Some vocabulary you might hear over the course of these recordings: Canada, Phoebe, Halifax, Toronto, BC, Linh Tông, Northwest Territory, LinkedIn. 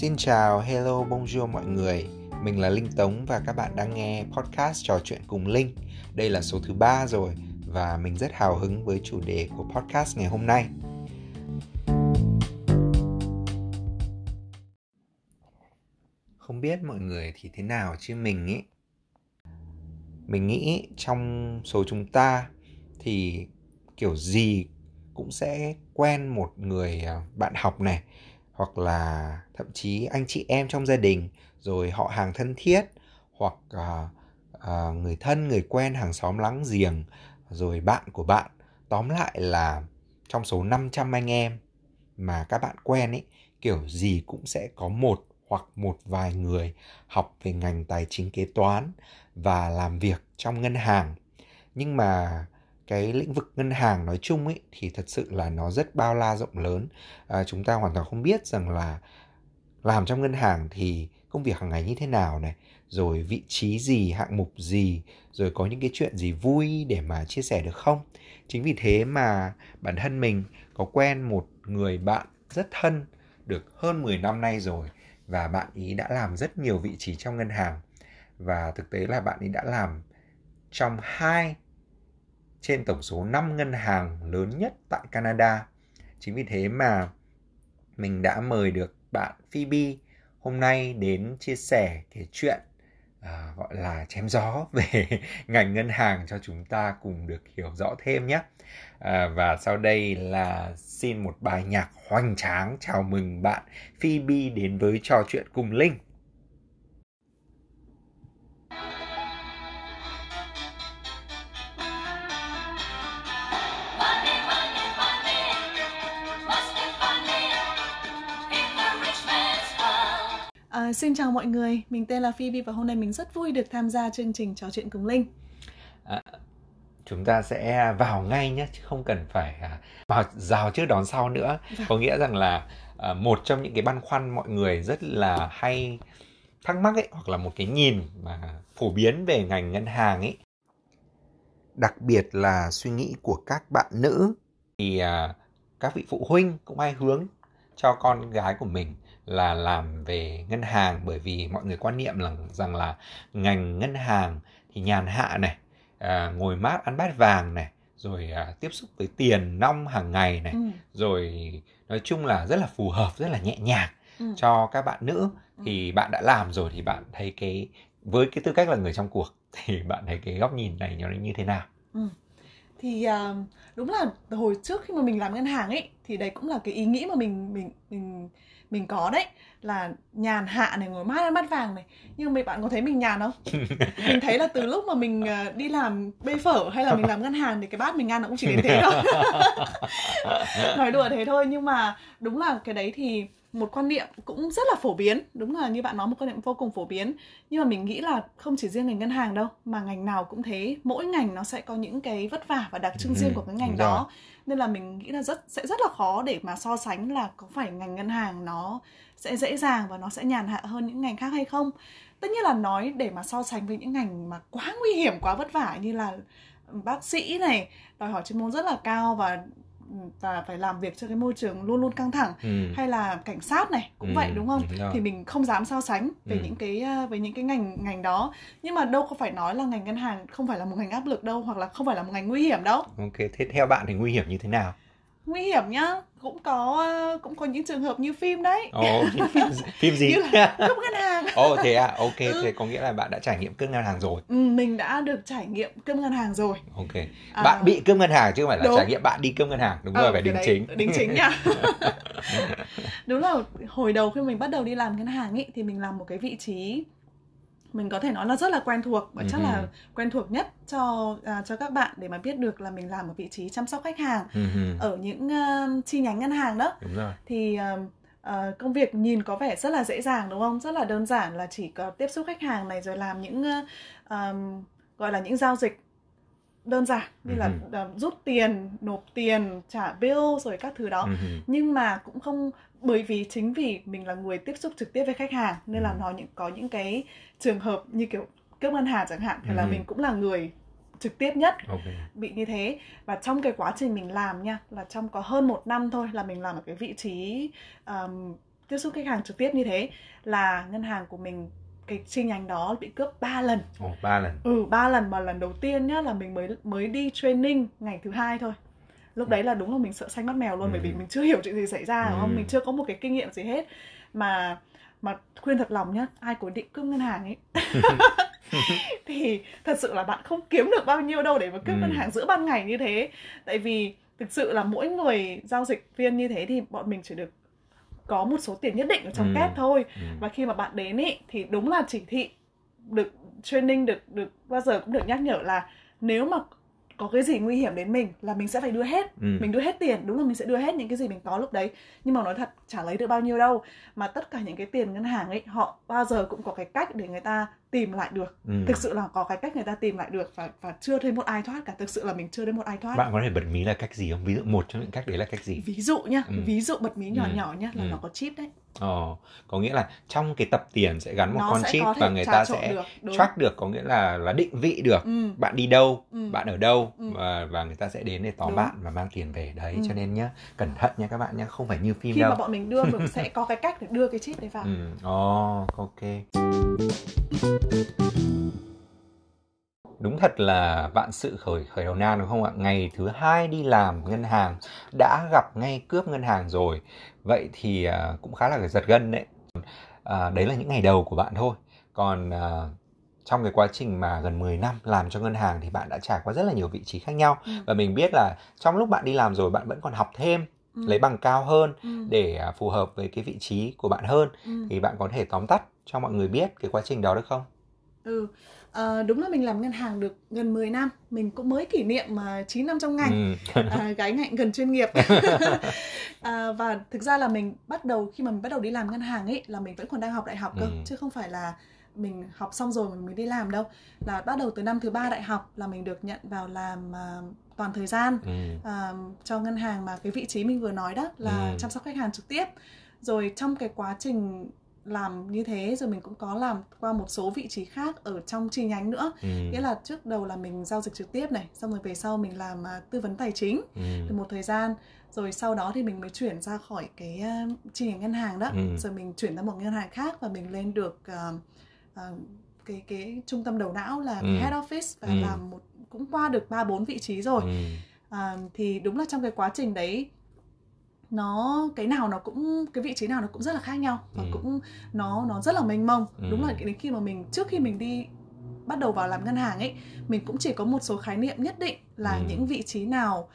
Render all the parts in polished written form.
Xin chào, hello, bonjour mọi người. Mình là Linh Tông và các bạn đang nghe podcast Trò Chuyện Cùng Linh. Đây là số thứ 3 rồi và mình rất hào hứng với chủ đề của podcast ngày hôm nay. Không biết mọi người thì thế nào chứ mình nghĩ trong số chúng ta thì kiểu gì cũng sẽ quen một người bạn học này, hoặc là thậm chí anh chị em trong gia đình, rồi họ hàng thân thiết, hoặc người thân, người quen, hàng xóm láng giềng, rồi bạn của bạn. Tóm lại là trong số 500 anh em mà các bạn quen ấy, kiểu gì cũng sẽ có một hoặc một vài người học về ngành tài chính kế toán và làm việc trong ngân hàng. Nhưng mà cái lĩnh vực ngân hàng nói chung ấy thì thật sự là nó rất bao la rộng lớn. Chúng ta hoàn toàn không biết rằng là làm trong ngân hàng thì công việc hàng ngày như thế nào này, rồi vị trí gì, hạng mục gì, rồi có những cái chuyện gì vui để mà chia sẻ được không. Chính vì thế mà bản thân mình có quen một người bạn rất thân được hơn 10 năm nay rồi, và bạn ý đã làm rất nhiều vị trí trong ngân hàng. Và thực tế là bạn ý đã làm trong 2 trên tổng số 5 ngân hàng lớn nhất tại Canada. Chính vì thế mà mình đã mời được bạn Phoebe hôm nay đến chia sẻ cái chuyện gọi là chém gió về ngành ngân hàng cho chúng ta cùng được hiểu rõ thêm nhé. Và sau đây là xin một bài nhạc hoành tráng chào mừng bạn Phoebe đến với Trò Chuyện Cùng Linh. Xin chào mọi người, mình tên là Phoebe và hôm nay mình rất vui được tham gia chương trình Trò Chuyện Cùng Linh. Chúng ta sẽ vào ngay nhé, chứ không cần phải vào rào trước đón sau nữa. Có nghĩa rằng là một trong những cái băn khoăn mọi người rất là hay thắc mắc ấy, hoặc là một cái nhìn mà phổ biến về ngành ngân hàng ấy, đặc biệt là suy nghĩ của các bạn nữ, thì các vị phụ huynh cũng hay hướng cho con gái của mình là làm về ngân hàng, bởi vì mọi người quan niệm là, rằng là ngành ngân hàng thì nhàn hạ này, ngồi mát ăn bát vàng này, rồi tiếp xúc với tiền nong hàng ngày này, rồi nói chung là rất là phù hợp, rất là nhẹ nhàng cho các bạn nữ. Thì bạn đã làm rồi thì bạn thấy cái, với cái tư cách là người trong cuộc, thì bạn thấy cái góc nhìn này nó như thế nào? Thì đúng là hồi trước khi mà mình làm ngân hàng ấy, thì đấy cũng là cái ý nghĩ mà mình có đấy, là nhàn hạ này, ngồi mát ăn bát vàng này. Nhưng mà bạn có thấy mình nhàn không? Mình thấy là từ lúc mà mình đi làm bê phở hay là mình làm ngân hàng thì cái bát mình ăn nó cũng chỉ đến thế thôi. Nói đùa thế thôi, nhưng mà đúng là cái đấy thì một quan niệm cũng rất là phổ biến. Đúng là như bạn nói, một quan niệm vô cùng phổ biến. Nhưng mà mình nghĩ là không chỉ riêng ngành ngân hàng đâu, mà ngành nào cũng thế. Mỗi ngành nó sẽ có những cái vất vả và đặc trưng riêng của cái ngành đó. Nên là mình nghĩ là sẽ rất là khó để mà so sánh là có phải ngành ngân hàng nó sẽ dễ dàng và nó sẽ nhàn hạ hơn những ngành khác hay không. Tất nhiên là nói để mà so sánh với những ngành mà quá nguy hiểm, quá vất vả như là bác sĩ này, đòi hỏi chuyên môn rất là cao và phải làm việc trong cái môi trường luôn luôn căng thẳng, hay là cảnh sát này cũng vậy, đúng không? Thì mình không dám so sánh về những cái ngành đó. Nhưng mà đâu có phải nói là ngành ngân hàng không phải là một ngành áp lực đâu, hoặc là không phải là một ngành nguy hiểm đâu. Ok, thế theo bạn thì nguy hiểm như thế nào? Nguy hiểm nhá, cũng có những trường hợp như phim đấy. Phim gì? Cướp ngân hàng. Thế à, ok, thế có nghĩa là bạn đã trải nghiệm cướp ngân hàng rồi. Mình đã được trải nghiệm cướp ngân hàng rồi. Ok, bạn bị cướp ngân hàng chứ không phải là đúng. Trải nghiệm bạn đi cướp ngân hàng, đúng rồi, phải đính chính nha. Đúng là hồi đầu khi mình bắt đầu đi làm ngân hàng ấy, thì mình làm một cái vị trí mình có thể nói là rất là quen thuộc, và chắc là quen thuộc nhất cho các bạn để mà biết được là mình làm ở vị trí chăm sóc khách hàng ở những chi nhánh ngân hàng đó. Đúng rồi. Thì công việc nhìn có vẻ rất là dễ dàng, đúng không? Rất là đơn giản, là chỉ có tiếp xúc khách hàng này, rồi làm những gọi là những giao dịch đơn giản như là rút tiền, nộp tiền, trả bill rồi các thứ đó. Nhưng mà cũng không, bởi vì chính vì mình là người tiếp xúc trực tiếp với khách hàng nên là nó có những cái trường hợp như kiểu cướp ngân hàng chẳng hạn, thì là mình cũng là người trực tiếp nhất bị như thế. Và trong cái quá trình mình làm nha, là trong có hơn 1 năm thôi là mình làm ở cái vị trí tiếp xúc khách hàng trực tiếp như thế là ngân hàng của mình, cái chi nhánh đó bị cướp 3 lần. Ồ, 3 lần. Ừ, 3 lần, mà lần đầu tiên nhá là mình mới đi training ngày thứ 2 thôi. Lúc đấy là đúng là mình sợ xanh mắt mèo luôn, bởi vì mình chưa hiểu chuyện gì xảy ra, đúng không? Mình chưa có một cái kinh nghiệm gì hết. Mà khuyên thật lòng nhá, ai cố định cướp ngân hàng ấy thì thật sự là bạn không kiếm được bao nhiêu đâu để mà cướp ngân hàng giữa ban ngày như thế. Tại vì thực sự là mỗi người giao dịch viên như thế thì bọn mình chỉ được có một số tiền nhất định ở trong két thôi. Và khi mà bạn đến ấy thì đúng là chỉ thị được training, được bao giờ cũng được nhắc nhở là nếu mà có cái gì nguy hiểm đến mình là mình sẽ phải đưa hết. Mình đưa hết tiền, đúng là mình sẽ đưa hết những cái gì mình có lúc đấy. Nhưng mà nói thật, chả lấy được bao nhiêu đâu. Mà tất cả những cái tiền ngân hàng ấy, họ bao giờ cũng có cái cách để người ta tìm lại được. Thực sự là có cái cách người ta tìm lại được, và chưa thấy một ai thoát cả. Thực sự là mình chưa thấy một ai thoát. Bạn có thể bật mí là cách gì không? Ví dụ một trong những cách đấy là cách gì? Ví dụ nhá, ví dụ bật mí nhỏ nhỏ nhá, là nó có chip đấy. Có nghĩa là trong cái tập tiền sẽ gắn một nó con chip và người ta sẽ được, track được, có nghĩa là định vị được bạn đi đâu, bạn ở đâu, và người ta sẽ đến để tóm bạn và mang tiền về đấy. Cho nên nhá, cẩn thận nha các bạn nhá, không phải như phim khi đâu. Khi mà bọn mình đưa mình sẽ có cái cách để đưa cái chip đấy vào. Ok. Đúng thật là vạn sự khởi đầu nan, đúng không ạ? Ngày thứ 2 đi làm ngân hàng đã gặp ngay cướp ngân hàng rồi. Vậy thì cũng khá là giật gân đấy. Đấy là những ngày đầu của bạn thôi. Còn trong cái quá trình mà gần 10 năm làm cho ngân hàng thì bạn đã trải qua rất là nhiều vị trí khác nhau. Và mình biết là trong lúc bạn đi làm rồi bạn vẫn còn học thêm, lấy bằng cao hơn để phù hợp với cái vị trí của bạn hơn. Thì bạn có thể tóm tắt cho mọi người biết cái quá trình đó được không? Đúng là mình làm ngân hàng được gần 10 năm. Mình cũng mới kỷ niệm 9 năm trong ngành. Gái ngạnh gần chuyên nghiệp. Và thực ra là mình bắt đầu, khi mà mình bắt đầu đi làm ngân hàng ấy, là mình vẫn còn đang học đại học cơ. Chứ không phải là mình học xong rồi mình mới đi làm đâu. Là bắt đầu từ năm thứ 3 đại học là mình được nhận vào làm toàn thời gian cho ngân hàng mà cái vị trí mình vừa nói đó, là chăm sóc khách hàng trực tiếp. Rồi trong cái quá trình làm như thế rồi mình cũng có làm qua một số vị trí khác ở trong chi nhánh nữa. Nghĩa là trước đầu là mình giao dịch trực tiếp này, xong rồi về sau mình làm tư vấn tài chính được một thời gian, rồi sau đó thì mình mới chuyển ra khỏi cái chi nhánh ngân hàng đó. Rồi mình chuyển ra một ngân hàng khác và mình lên được cái trung tâm đầu não là head office, và làm một, cũng qua được 3-4 vị trí rồi. Thì đúng là trong cái quá trình đấy nó cái vị trí nào nó cũng rất là khác nhau, và cũng nó rất là mênh mông. Đúng là đến khi mà trước khi mình đi bắt đầu vào làm ngân hàng ấy, mình cũng chỉ có một số khái niệm nhất định là những vị trí nào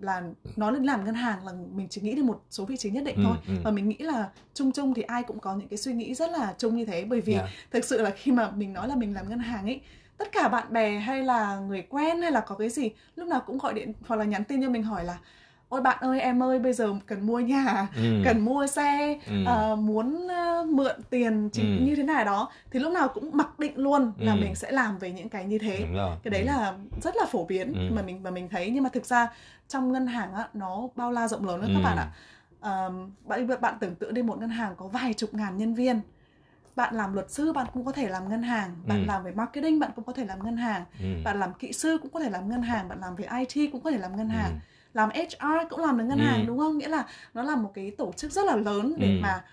là nó làm ngân hàng, là mình chỉ nghĩ được một số vị trí nhất định thôi. Và mình nghĩ là chung thì ai cũng có những cái suy nghĩ rất là chung như thế, bởi vì thực sự là khi mà mình nói là mình làm ngân hàng ấy, tất cả bạn bè hay là người quen hay là có cái gì lúc nào cũng gọi điện hoặc là nhắn tin cho mình hỏi là ôi bạn ơi, em ơi, bây giờ cần mua nhà, cần mua xe, muốn mượn tiền như thế này đó. Thì lúc nào cũng mặc định luôn là mình sẽ làm về những cái như thế. Cái đấy là rất là phổ biến mà mình thấy. Nhưng mà thực ra trong ngân hàng á, nó bao la rộng lớn lắm các bạn ạ. Bạn tưởng tượng đi, một ngân hàng có vài chục ngàn nhân viên. Bạn làm luật sư bạn cũng có thể làm ngân hàng, bạn làm về marketing bạn cũng có thể làm ngân hàng, bạn làm kỹ sư cũng có thể làm ngân hàng, bạn làm về IT cũng có thể làm ngân hàng, làm HR cũng làm được ngân hàng, đúng không? Nghĩa là nó là một cái tổ chức rất là lớn để mà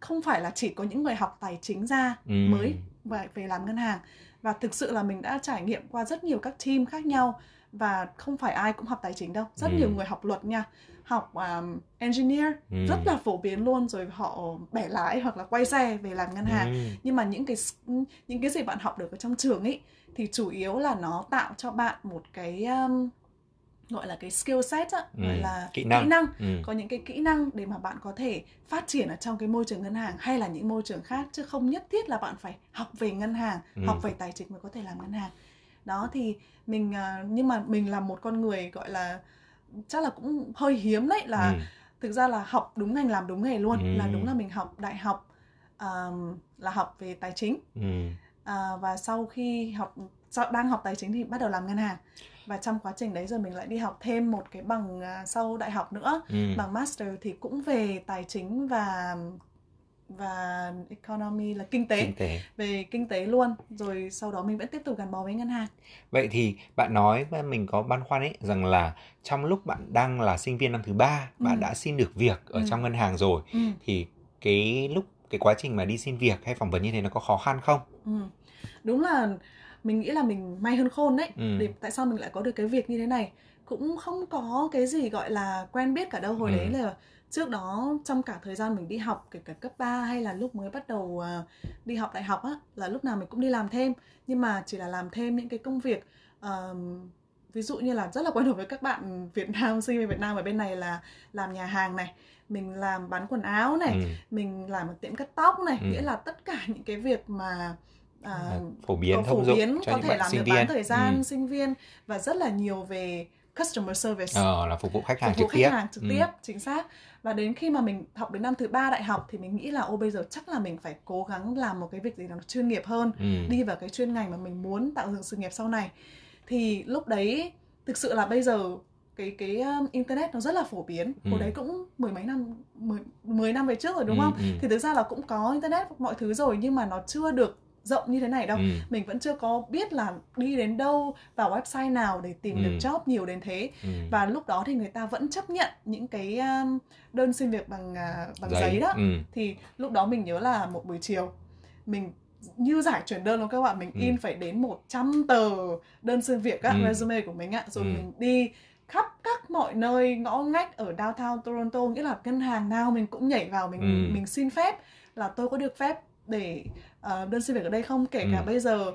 không phải là chỉ có những người học tài chính ra mới về làm ngân hàng. Và thực sự là mình đã trải nghiệm qua rất nhiều các team khác nhau, và không phải ai cũng học tài chính đâu. Rất nhiều người học luật nha, học engineer rất là phổ biến luôn, rồi họ bẻ lái hoặc là quay xe về làm ngân hàng. Nhưng mà những cái gì bạn học được ở trong trường ấy thì chủ yếu là nó tạo cho bạn một cái gọi là cái skill set á, gọi là kỹ năng. Có những cái kỹ năng để mà bạn có thể phát triển ở trong cái môi trường ngân hàng hay là những môi trường khác, chứ không nhất thiết là bạn phải học về ngân hàng, học về tài chính mới có thể làm ngân hàng. Đó thì nhưng mà mình là một con người gọi là chắc là cũng hơi hiếm đấy, là thực ra là học đúng ngành làm đúng nghề luôn. Là đúng là mình học đại học là học về tài chính, và sau khi đang học tài chính thì bắt đầu làm ngân hàng. Và trong quá trình đấy rồi mình lại đi học thêm một cái bằng sau đại học nữa, bằng master thì cũng về tài chính và economy là kinh tế. Về kinh tế luôn. Rồi sau đó mình vẫn tiếp tục gắn bó với ngân hàng. Vậy thì bạn nói và mình có băn khoăn ấy, rằng là trong lúc bạn đang là sinh viên năm thứ 3, bạn đã xin được việc ở trong ngân hàng rồi, thì cái quá trình mà đi xin việc hay phỏng vấn như thế nó có khó khăn không? Đúng là mình nghĩ là mình may hơn khôn đấy. Để tại sao mình lại có được cái việc như thế này? Cũng không có cái gì gọi là quen biết cả đâu. Hồi đấy là trước đó trong cả thời gian mình đi học, kể cả cấp 3 hay là lúc mới bắt đầu đi học đại học á, là lúc nào mình cũng đi làm thêm. Nhưng mà chỉ là làm thêm những cái công việc ví dụ như là rất là quen thuộc với các bạn Việt Nam, sinh viên Việt Nam ở bên này là làm nhà hàng này, mình làm bán quần áo này, mình làm ở tiệm cắt tóc này, nghĩa là tất cả những cái việc mà phổ biến có thể làm được bán thời gian sinh viên, và rất là nhiều về customer service, là phục vụ khách hàng trực tiếp, chính xác. Và đến khi mà mình học đến năm thứ 3 đại học thì mình nghĩ là bây giờ chắc là mình phải cố gắng làm một cái việc gì đó chuyên nghiệp hơn, đi vào cái chuyên ngành mà mình muốn tạo dựng sự nghiệp sau này. Thì lúc đấy thực sự là bây giờ cái internet nó rất là phổ biến. Hồi đấy cũng mười mấy năm về trước rồi đúng không? Thì thực ra là cũng có internet mọi thứ rồi nhưng mà nó chưa được rộng như thế này đâu. Mình vẫn chưa có biết là đi đến đâu, vào website nào để tìm được job nhiều đến thế. Và lúc đó thì người ta vẫn chấp nhận những cái đơn xin việc bằng giấy đó. Thì lúc đó mình nhớ là một buổi chiều mình như giải chuyển đơn luôn các bạn, mình in phải đến 100 tờ đơn xin việc, các resume của mình ạ. Rồi mình đi khắp các mọi nơi ngõ ngách ở downtown Toronto, nghĩa là ngân hàng nào mình cũng nhảy vào, mình xin phép là tôi có được phép để đơn xin việc ở đây không, kể cả bây giờ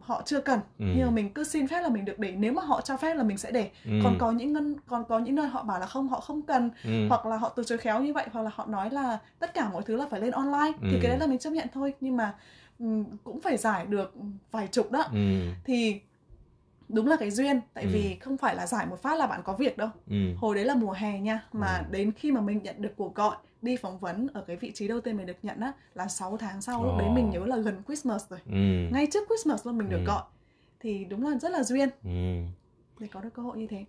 họ chưa cần, nhưng mà mình cứ xin phép là mình được để, nếu mà họ cho phép là mình sẽ để. Còn có những nơi họ bảo là không, họ không cần, hoặc là họ từ chối khéo như vậy, hoặc là họ nói là tất cả mọi thứ là phải lên online, thì cái đấy là mình chấp nhận thôi, nhưng mà cũng phải giải được vài chục đó. Thì đúng là cái duyên, tại vì không phải là giải một phát là bạn có việc đâu. Hồi đấy là mùa hè nha, mà đến khi mà mình nhận được cuộc gọi đi phỏng vấn ở cái vị trí đầu tiên mình được nhận á là 6 tháng sau. Lúc đấy mình nhớ là gần Christmas rồi, ngay trước Christmas luôn mình được gọi. Thì đúng là rất là duyên để có được cơ hội như thế.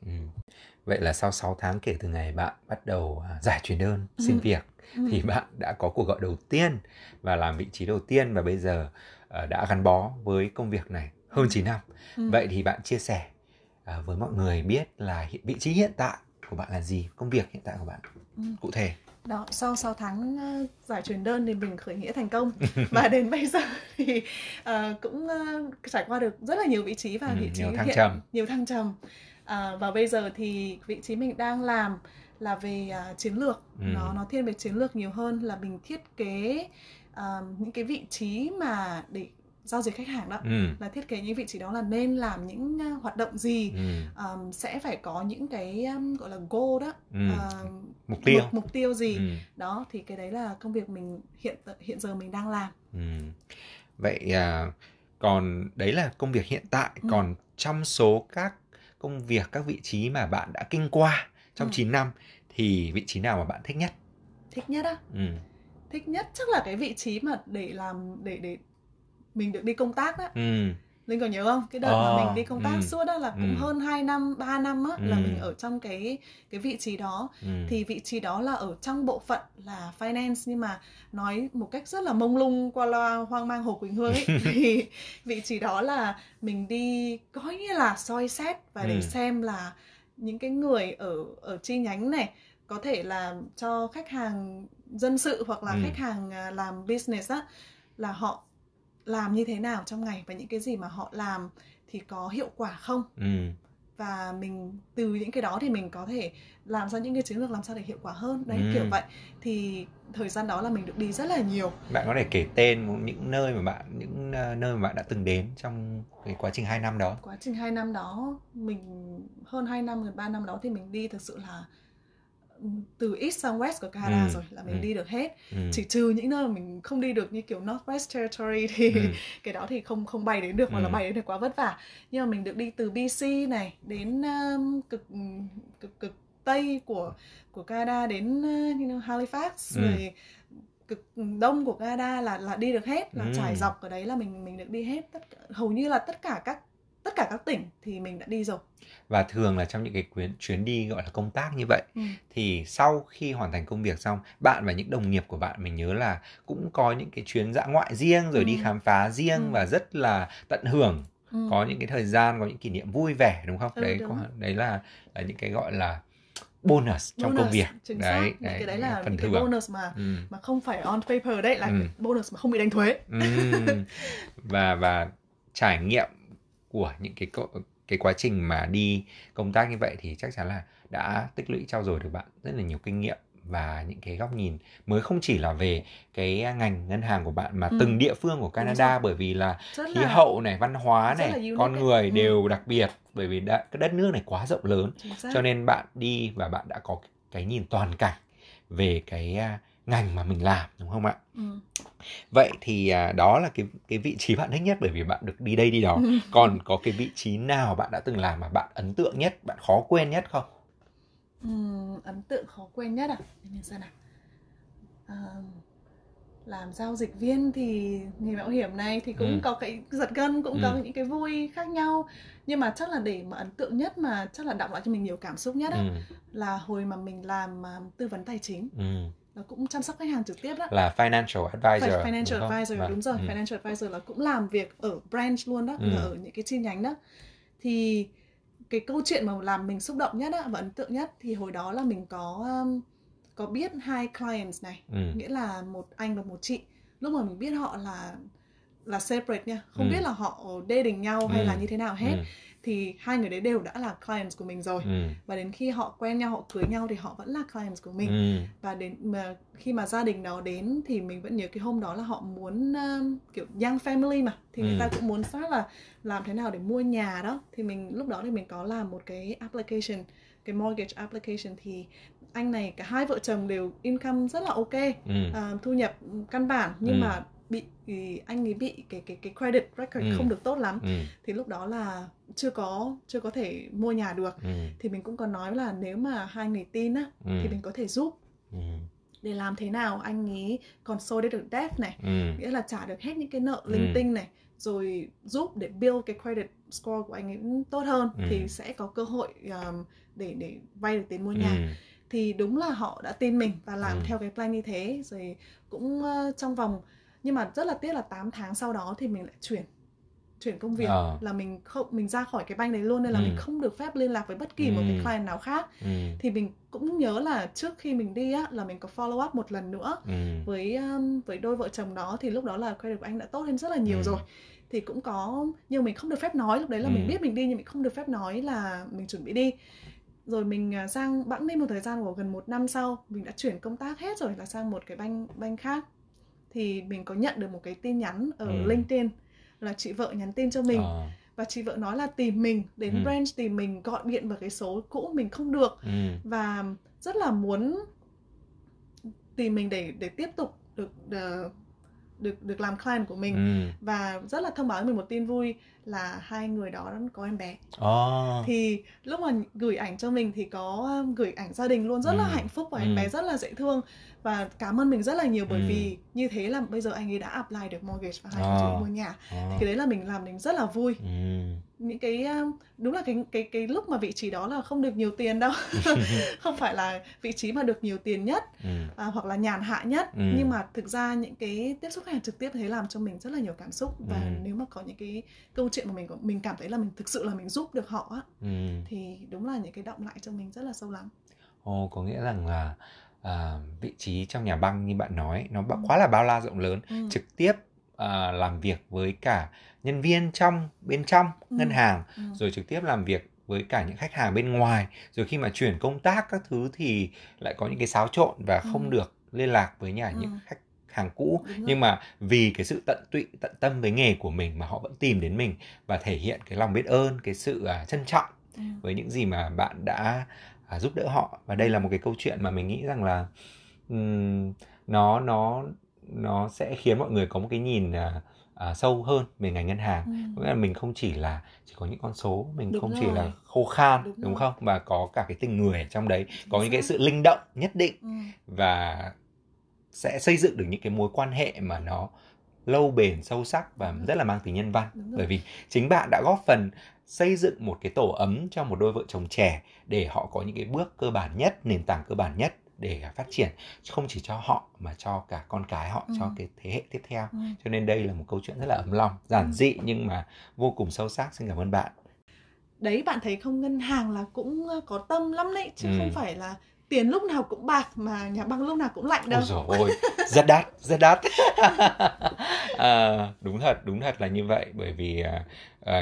Vậy là sau 6 tháng kể từ ngày bạn bắt đầu giải truyền đơn xin việc thì bạn đã có cuộc gọi đầu tiên và làm vị trí đầu tiên, và bây giờ đã gắn bó với công việc này hơn 9 năm. Vậy thì bạn chia sẻ với mọi người biết là vị trí hiện tại của bạn là gì, công việc hiện tại của bạn cụ thể. Đó, sau 6 tháng giải truyền đơn thì mình khởi nghĩa thành công. Và đến bây giờ thì cũng trải qua được rất là nhiều vị trí, và vị trí nhiều thăng trầm. Và bây giờ thì vị trí mình đang làm là về chiến lược. Nó thiên về chiến lược nhiều hơn, là mình thiết kế những cái vị trí mà để giao dịch khách hàng đó, là thiết kế những vị trí đó là nên làm những hoạt động gì, sẽ phải có những cái gọi là goal đó, mục tiêu gì đó. Thì cái đấy là công việc mình hiện giờ mình đang làm. Vậy còn đấy là công việc hiện tại. Còn trong số các công việc, các vị trí mà bạn đã kinh qua trong 9 năm thì vị trí nào mà bạn thích nhất? Thích nhất á? Thích nhất chắc là cái vị trí mà để làm để mình được đi công tác đó. Linh còn nhớ không? Cái đợt mà mình đi công tác suốt đó là cũng hơn 2 năm, 3 năm á, là mình ở trong cái vị trí đó. Thì vị trí đó là ở trong bộ phận là finance, nhưng mà nói một cách rất là mông lung qua loa hoang mang Hồ Quỳnh Hương ấy. Thì vị trí đó là mình đi coi như là soi xét và để xem là những cái người ở chi nhánh này có thể là cho khách hàng dân sự hoặc là khách hàng làm business á, là họ làm như thế nào trong ngày và những cái gì mà họ làm thì có hiệu quả không. Và mình từ những cái đó thì mình có thể làm ra những cái chiến lược làm sao để hiệu quả hơn đấy, kiểu vậy. Thì thời gian đó là mình được đi rất là nhiều. Bạn có thể kể tên những nơi mà bạn đã từng đến trong cái quá trình 2 năm đó? Quá trình 2 năm đó, mình hơn 2 năm, gần 3 năm đó thì mình đi thực sự là từ East sang West của Canada rồi là mình đi được hết. Chỉ trừ những nơi mình không đi được, như kiểu Northwest Territory thì cái đó thì không bay đến được, hoặc là bay đến được quá vất vả. Nhưng mà mình được đi từ BC này đến cực Tây của Canada, đến Halifax, rồi cực Đông của Canada là đi được hết, là trải dọc ở đấy là mình được đi hết, hầu như là tất cả các tỉnh thì mình đã đi rồi. Và thường là trong những cái chuyến đi gọi là công tác như vậy thì sau khi hoàn thành công việc xong, bạn và những đồng nghiệp của bạn, mình nhớ là cũng có những cái chuyến dã ngoại riêng rồi đi khám phá riêng và rất là tận hưởng, có những cái thời gian, có những kỷ niệm vui vẻ, đúng không? Đấy là những cái gọi là bonus trong công việc. Chính xác. Đấy, đấy, cái đấy là phần cái bonus mà không phải on paper đấy, là bonus mà không bị đánh thuế. Và trải nghiệm của những cái quá trình mà đi công tác như vậy thì chắc chắn là đã tích lũy trau dồi được bạn rất là nhiều kinh nghiệm và những cái góc nhìn mới, không chỉ là về cái ngành ngân hàng của bạn mà từng địa phương của Canada, bởi vì là khí hậu này, văn hóa này, con người đều đặc biệt, bởi vì cái đất nước này quá rộng lớn, cho nên bạn đi và bạn đã có cái nhìn toàn cảnh về cái ngành mà mình làm, đúng không ạ? Vậy thì đó là cái vị trí bạn thích nhất, bởi vì bạn được đi đây đi đó. Còn có cái vị trí nào bạn đã từng làm mà bạn ấn tượng nhất, bạn khó quên nhất không? Ấn tượng khó quên nhất à? Để mình xem nào. Làm giao dịch viên thì nghề mạo hiểm này thì cũng có cái giật gân, cũng có những cái vui khác nhau, nhưng mà chắc là để mà ấn tượng nhất, mà chắc là đọng lại cho mình nhiều cảm xúc nhất là hồi mà mình làm tư vấn tài chính, là cũng chăm sóc khách hàng trực tiếp đó, là financial advisor. Financial advisor, đúng rồi. Financial advisor là cũng làm việc ở branch luôn đó, ở những cái chi nhánh đó. Thì cái câu chuyện mà làm mình xúc động nhất và ấn tượng nhất thì hồi đó là mình có biết hai clients này, nghĩa là một anh và một chị. Lúc mà mình biết họ là separate nha, không biết là họ dating nhau hay là như thế nào hết, thì hai người đấy đều đã là clients của mình rồi. Và đến khi họ quen nhau, họ cưới nhau thì họ vẫn là clients của mình. Và đến mà khi mà gia đình đó đến thì mình vẫn nhớ cái hôm đó là họ muốn kiểu young family mà, thì người ta cũng muốn start là làm thế nào để mua nhà đó. Thì mình lúc đó thì mình có làm một cái application, cái mortgage application. Thì anh này, cả hai vợ chồng đều income rất là ok, thu nhập căn bản, nhưng mà bị anh ấy bị cái credit record không được tốt lắm. Thì lúc đó là chưa có thể mua nhà được. Thì mình cũng có nói là nếu mà hai người tin á thì mình có thể giúp để làm thế nào anh ấy còn solve được debt này, nghĩa là trả được hết những cái nợ linh tinh này, rồi giúp để build cái credit score của anh ấy tốt hơn, thì sẽ có cơ hội để vay được tiền mua nhà. Thì đúng là họ đã tin mình và làm theo cái plan như thế. Rồi cũng trong vòng, nhưng mà rất là tiếc là 8 tháng sau đó thì mình lại chuyển công việc, là mình ra khỏi cái bank đấy luôn, nên là mình không được phép liên lạc với bất kỳ một cái client nào khác. Thì mình cũng nhớ là trước khi mình đi á, là mình có follow up một lần nữa với đôi vợ chồng đó. Thì lúc đó là credit của anh đã tốt hơn rất là nhiều rồi, thì cũng có, nhưng mình không được phép nói. Lúc đấy là mình biết mình đi nhưng mình không được phép nói là mình chuẩn bị đi. Rồi mình sang bẵng đi một thời gian của gần 1 năm sau, mình đã chuyển công tác hết rồi, là sang một cái bank khác. Thì mình có nhận được một cái tin nhắn ở LinkedIn, là chị vợ nhắn tin cho mình. Và chị vợ nói là tìm mình, đến branch tìm mình, gọi điện vào cái số cũ mình không được, và rất là muốn tìm mình để tiếp tục được làm client của mình. Và rất là thông báo với mình một tin vui là hai người đó có em bé. Thì lúc mà gửi ảnh cho mình thì có gửi ảnh gia đình luôn, rất là hạnh phúc, và em bé rất là dễ thương. Và cảm ơn mình rất là nhiều, bởi vì như thế là bây giờ anh ấy đã apply được mortgage và hai người mua nhà. Thì cái đấy là mình làm mình rất là vui. Những cái đúng là cái lúc mà vị trí đó là không được nhiều tiền đâu. Không phải là vị trí mà được nhiều tiền nhất, hoặc là nhàn hạ nhất. Nhưng mà thực ra những cái tiếp xúc khách hàng trực tiếp thế làm cho mình rất là nhiều cảm xúc. Và nếu mà có những cái câu chuyện mà mình cảm thấy là mình thực sự là mình giúp được họ á, thì đúng là những cái đọng lại cho mình rất là sâu lắm. Có nghĩa rằng là vị trí trong nhà băng như bạn nói, nó quá là bao la rộng lớn, trực tiếp làm việc với cả nhân viên bên trong ngân hàng, rồi trực tiếp làm việc với cả những khách hàng bên ngoài, rồi khi mà chuyển công tác các thứ thì lại có những cái xáo trộn và không được liên lạc với những khách hàng cũ. Nhưng mà vì cái sự tận tâm với nghề của mình mà họ vẫn tìm đến mình và thể hiện cái lòng biết ơn, cái sự trân trọng với những gì mà bạn đã giúp đỡ họ. Và đây là một cái câu chuyện mà mình nghĩ rằng là nó sẽ khiến mọi người có một cái nhìn sâu hơn về ngành ngân hàng. Có nghĩa là mình không chỉ có những con số, mình đúng không rồi. Chỉ là khô khan, đúng không? Mà có cả cái tình người ở trong đấy, có những cái sự linh động nhất định, và sẽ xây dựng được những cái mối quan hệ mà nó lâu bền, sâu sắc và rất là mang tính nhân văn. Bởi vì chính bạn đã góp phần xây dựng một cái tổ ấm cho một đôi vợ chồng trẻ để họ có những cái bước cơ bản nhất, nền tảng cơ bản nhất để phát triển, không chỉ cho họ mà cho cả con cái họ, cho cái thế hệ tiếp theo. Cho nên đây là một câu chuyện rất là ấm lòng, giản dị nhưng mà vô cùng sâu sắc. Xin cảm ơn bạn. Đấy, bạn thấy không, ngân hàng là cũng có tâm lắm đấy. Chứ không phải là tiền lúc nào cũng bạc mà nhà băng lúc nào cũng lạnh đâu. Ôi dồi ôi, rất đắt, rất đắt. Đúng thật là như vậy. Bởi vì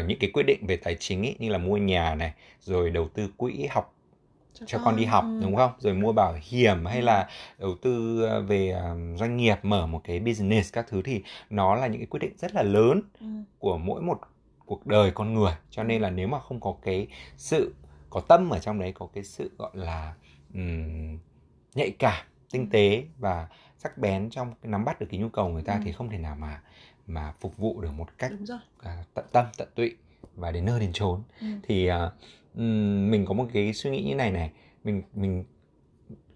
những cái quyết định về tài chính ý, như là mua nhà này, rồi đầu tư quỹ học cho con đi học, đúng không? Rồi mua bảo hiểm hay là đầu tư về doanh nghiệp, mở một cái business các thứ, thì nó là những cái quyết định rất là lớn của mỗi một cuộc đời con người. Cho nên là nếu mà không có cái sự có tâm ở trong đấy, có cái sự gọi là nhạy cảm, tinh tế và sắc bén trong nắm bắt được cái nhu cầu người ta, thì không thể nào mà phục vụ được một cách tận tâm, tận tụy và đến nơi đến chốn. Thì mình có một cái suy nghĩ như này, mình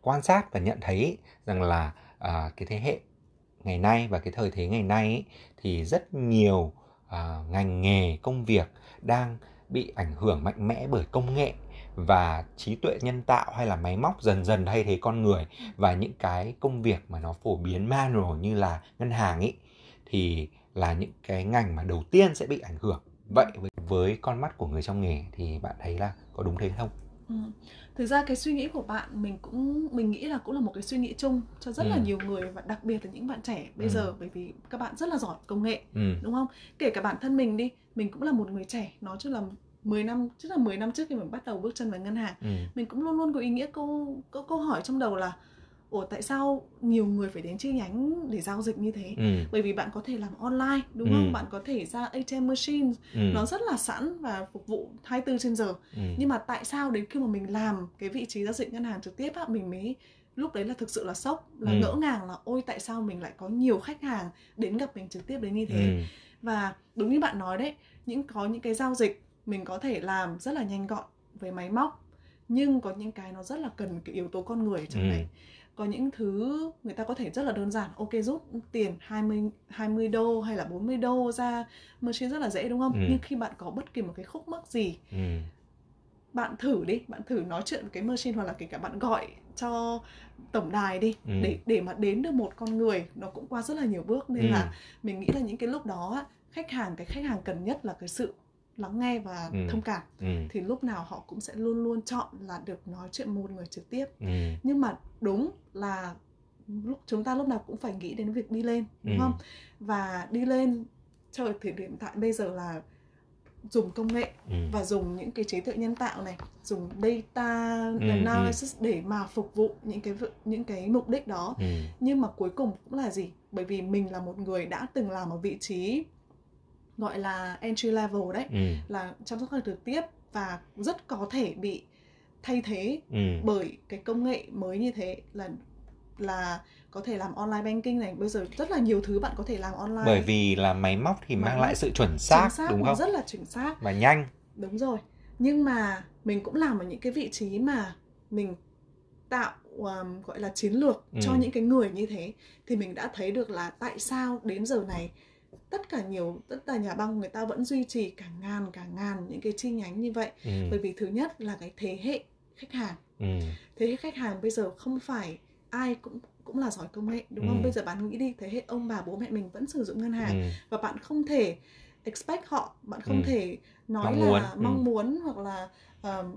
quan sát và nhận thấy rằng là cái thế hệ ngày nay và cái thời thế ngày nay ấy, thì rất nhiều ngành nghề, công việc đang bị ảnh hưởng mạnh mẽ bởi công nghệ và trí tuệ nhân tạo hay là máy móc dần dần thay thế con người. Và những cái công việc mà nó phổ biến manual như là ngân hàng ấy, thì là những cái ngành mà đầu tiên sẽ bị ảnh hưởng. Vậy với con mắt của người trong nghề thì bạn thấy là có đúng thế không? Thực ra cái suy nghĩ của bạn mình nghĩ là cũng là một cái suy nghĩ chung cho rất là nhiều người, và đặc biệt là những bạn trẻ bây giờ, bởi vì các bạn rất là giỏi công nghệ, đúng không? Kể cả bản thân mình đi, mình cũng là một người trẻ, nói chung là 10 năm trước khi mình bắt đầu bước chân vào ngân hàng, mình cũng luôn luôn có ý nghĩa câu hỏi trong đầu là tại sao nhiều người phải đến chi nhánh để giao dịch như thế? Bởi vì bạn có thể làm online, đúng không? Bạn có thể ra ATM machine, nó rất là sẵn và phục vụ 24/7. Nhưng mà tại sao đến khi mà mình làm cái vị trí giao dịch ngân hàng trực tiếp á, mình mới lúc đấy là thực sự là sốc, là ngỡ ngàng là ôi tại sao mình lại có nhiều khách hàng đến gặp mình trực tiếp đến như thế? Và đúng như bạn nói đấy, có những cái giao dịch mình có thể làm rất là nhanh gọn với máy móc, nhưng có những cái nó rất là cần cái yếu tố con người ở trong đấy. Có những thứ người ta có thể rất là đơn giản, ok rút tiền $20 hay là $40 ra machine rất là dễ, đúng không? Nhưng khi bạn có bất kỳ một cái khúc mắc gì, bạn thử đi, bạn thử nói chuyện với cái machine, hoặc là kể cả bạn gọi cho tổng đài đi, để mà đến được một con người nó cũng qua rất là nhiều bước. Nên là mình nghĩ là những cái lúc đó khách hàng cần nhất là cái sự lắng nghe và thông cảm, thì lúc nào họ cũng sẽ luôn luôn chọn là được nói chuyện một người trực tiếp. Nhưng mà đúng là chúng ta lúc nào cũng phải nghĩ đến việc đi lên, đúng không? Và đi lên trời thì hiện tại bây giờ là dùng công nghệ và dùng những cái trí tuệ nhân tạo này, dùng data analysis để mà phục vụ những cái mục đích đó. Nhưng mà cuối cùng cũng là gì? Bởi vì mình là một người đã từng làm ở vị trí gọi là entry level đấy, là chăm sóc khách hàng trực tiếp, và rất có thể bị thay thế bởi cái công nghệ mới như thế, là có thể làm online banking này, bây giờ rất là nhiều thứ bạn có thể làm online. Bởi vì là máy móc thì mang lại sự chuẩn xác, đúng không? Rất là chuẩn xác và nhanh. Đúng rồi. Nhưng mà mình cũng làm ở những cái vị trí mà mình tạo gọi là chiến lược cho những cái người như thế, thì mình đã thấy được là tại sao đến giờ này tất cả nhà băng người ta vẫn duy trì cả ngàn những cái chi nhánh như vậy. Bởi vì thứ nhất là cái thế hệ khách hàng. Thế hệ khách hàng bây giờ không phải ai cũng là giỏi công nghệ, đúng không? Bây giờ bạn nghĩ đi, thế hệ ông bà bố mẹ mình vẫn sử dụng ngân hàng, và bạn không thể expect họ, bạn không thể nói là mong muốn hoặc là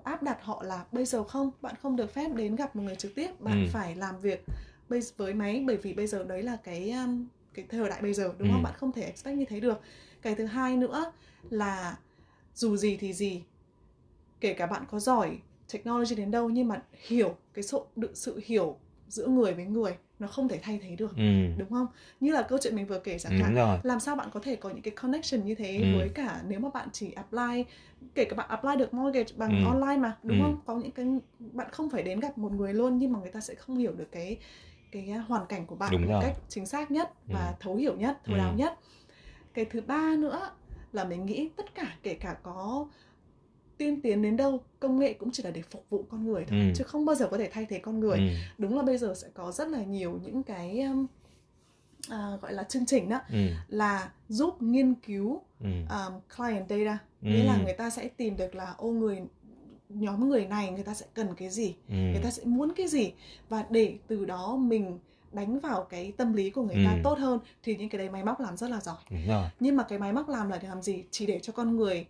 áp đặt họ là bây giờ bạn không được phép đến gặp một người trực tiếp, bạn phải làm việc với máy, bởi vì bây giờ đấy là cái thời đại bây giờ, đúng không? Bạn không thể expect như thế được. Cái thứ hai nữa là dù gì thì gì, kể cả bạn có giỏi technology đến đâu, nhưng mà sự hiểu giữa người với người nó không thể thay thế được, đúng không? Như là câu chuyện mình vừa kể chẳng hạn, làm sao bạn có thể có những cái connection như thế với cả nếu mà bạn chỉ apply, kể cả bạn apply được mortgage bằng online mà, đúng không? Có những cái bạn không phải đến gặp một người luôn, nhưng mà người ta sẽ không hiểu được cái hoàn cảnh của bạn một cách chính xác nhất và thấu hiểu nhất, thấu đáo nhất. Cái thứ ba nữa là mình nghĩ tất cả, kể cả có tiên tiến đến đâu, công nghệ cũng chỉ là để phục vụ con người thôi, chứ không bao giờ có thể thay thế con người. Đúng là bây giờ sẽ có rất là nhiều những cái gọi là chương trình đó, là giúp nghiên cứu client data, nghĩa là người ta sẽ tìm được là nhóm người này người ta sẽ cần cái gì, người ta sẽ muốn cái gì, và để từ đó mình đánh vào cái tâm lý của người ta tốt hơn. Thì những cái đấy máy móc làm rất là giỏi. Nhưng mà cái máy móc làm gì? Chỉ để cho con người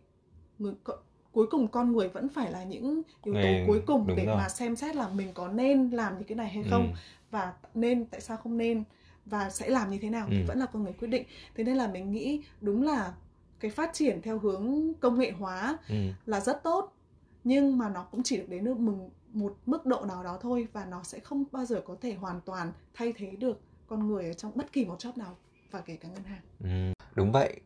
cuối cùng con người vẫn phải là những yếu tố cuối cùng để mà xem xét là mình có nên làm những cái này hay không, và nên, tại sao không nên, và sẽ làm như thế nào thì vẫn là con người quyết định. Thế nên là mình nghĩ đúng là cái phát triển theo hướng công nghệ hóa là rất tốt, nhưng mà nó cũng chỉ được đến được một mức độ nào đó thôi, và nó sẽ không bao giờ có thể hoàn toàn thay thế được con người ở trong bất kỳ một job nào, và kể cả ngân hàng. Đúng vậy,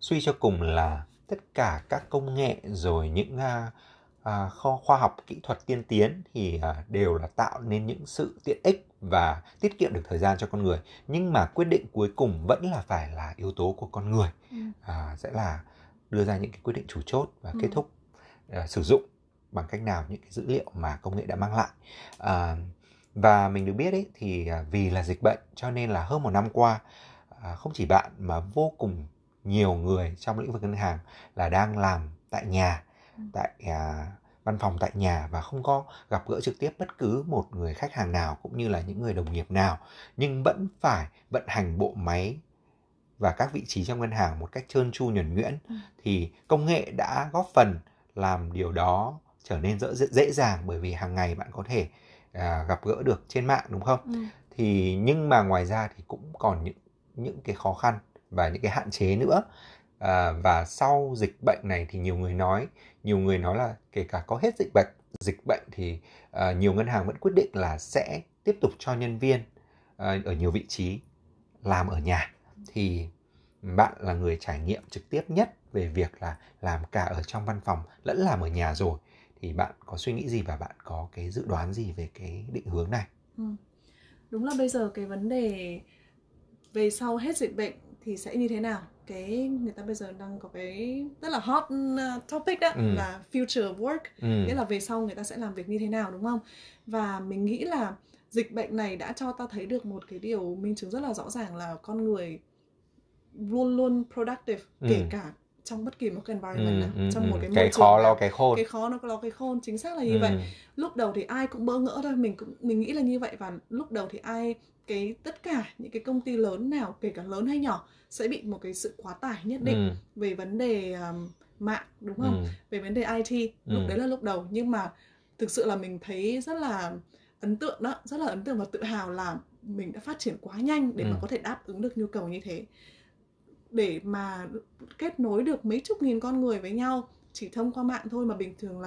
suy cho cùng là tất cả các công nghệ rồi những khoa học kỹ thuật tiên tiến thì đều là tạo nên những sự tiện ích và tiết kiệm được thời gian cho con người, nhưng mà quyết định cuối cùng vẫn là phải là yếu tố của con người sẽ là đưa ra những cái quyết định chủ chốt và kết thúc sử dụng bằng cách nào những cái dữ liệu mà công nghệ đã mang lại. Và mình được biết ấy, thì vì là dịch bệnh cho nên là hơn một năm qua không chỉ bạn mà vô cùng nhiều người trong lĩnh vực ngân hàng là đang làm tại nhà, tại văn phòng tại nhà, và không có gặp gỡ trực tiếp bất cứ một người khách hàng nào cũng như là những người đồng nghiệp nào, nhưng vẫn phải vận hành bộ máy và các vị trí trong ngân hàng một cách trơn tru nhuần nhuyễn. Thì công nghệ đã góp phần làm điều đó trở nên dễ dàng, bởi vì hàng ngày bạn có thể gặp gỡ được trên mạng, đúng không? Thì nhưng mà ngoài ra thì cũng còn những cái khó khăn và những cái hạn chế nữa. Và sau dịch bệnh này thì nhiều người nói là kể cả có hết dịch bệnh thì nhiều ngân hàng vẫn quyết định là sẽ tiếp tục cho nhân viên ở nhiều vị trí làm ở nhà. Thì bạn là người trải nghiệm trực tiếp nhất về việc là làm cả ở trong văn phòng lẫn làm ở nhà rồi, thì bạn có suy nghĩ gì và bạn có cái dự đoán gì về cái định hướng này? Đúng là bây giờ cái vấn đề về sau hết dịch bệnh thì sẽ như thế nào? Người ta bây giờ đang có cái rất là hot topic đó, là future work, nghĩa là về sau người ta sẽ làm việc như thế nào, đúng không? Và mình nghĩ là dịch bệnh này đã cho ta thấy được một cái điều minh chứng rất là rõ ràng là con người luôn luôn productive, kể cả trong bất kỳ một cái environment nào, trong một cái môi trường, cái khó lo cái khôn, chính xác là như vậy. Lúc đầu thì ai cũng bỡ ngỡ thôi, mình nghĩ là như vậy. Và lúc đầu thì tất cả những cái công ty lớn nào, kể cả lớn hay nhỏ, sẽ bị một cái sự quá tải nhất định về vấn đề mạng, đúng không? Về vấn đề IT, đấy là lúc đầu. Nhưng mà thực sự là mình thấy rất là ấn tượng và tự hào là mình đã phát triển quá nhanh để mà có thể đáp ứng được nhu cầu như thế, để mà kết nối được mấy chục nghìn con người với nhau chỉ thông qua mạng thôi, mà bình thường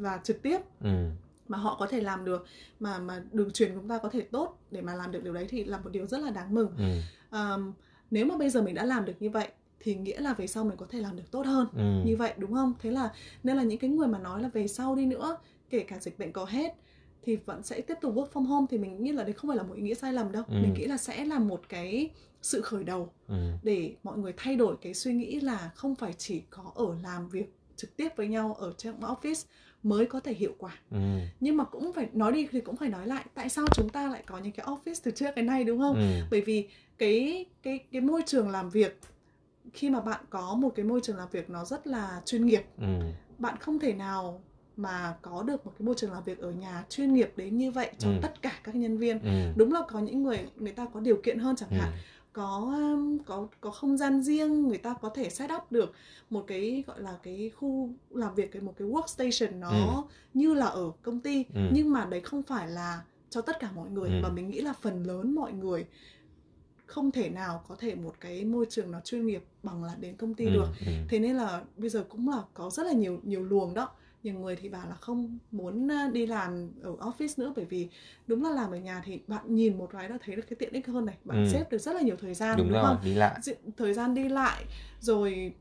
là trực tiếp mà họ có thể làm được, mà đường truyền của chúng ta có thể tốt để mà làm được điều đấy thì là một điều rất là đáng mừng. Nếu mà bây giờ mình đã làm được như vậy thì nghĩa là về sau mình có thể làm được tốt hơn như vậy, đúng không? Thế là nên là những cái người mà nói là về sau đi nữa, kể cả dịch bệnh có hết thì vẫn sẽ tiếp tục work from home, thì mình nghĩ là đấy không phải là một ý nghĩa sai lầm đâu. Mình nghĩ là sẽ là một cái sự khởi đầu để mọi người thay đổi cái suy nghĩ là không phải chỉ có ở làm việc trực tiếp với nhau ở trong office mới có thể hiệu quả. Nhưng mà cũng phải nói đi thì cũng phải nói lại, tại sao chúng ta lại có những cái office từ trước cái này, đúng không? Bởi vì cái môi trường làm việc, khi mà bạn có một cái môi trường làm việc nó rất là chuyên nghiệp, bạn không thể nào mà có được một cái môi trường làm việc ở nhà chuyên nghiệp đến như vậy cho tất cả các nhân viên. Đúng là có những người ta có điều kiện hơn chẳng hạn, có không gian riêng, người ta có thể set up được một cái gọi là cái khu làm việc, một cái workstation nó như là ở công ty, nhưng mà đấy không phải là cho tất cả mọi người, mà mình nghĩ là phần lớn mọi người không thể nào có thể một cái môi trường nó chuyên nghiệp bằng là đến công ty được. Thế nên là bây giờ cũng là có rất là nhiều luồng đó. Nhiều người thì bảo là không muốn đi làm ở office nữa, bởi vì đúng là làm ở nhà thì bạn nhìn một cái đã thấy được cái tiện ích hơn này, bạn save được rất là nhiều thời gian, đúng không? Đi lại. Thời gian đi lại, rồi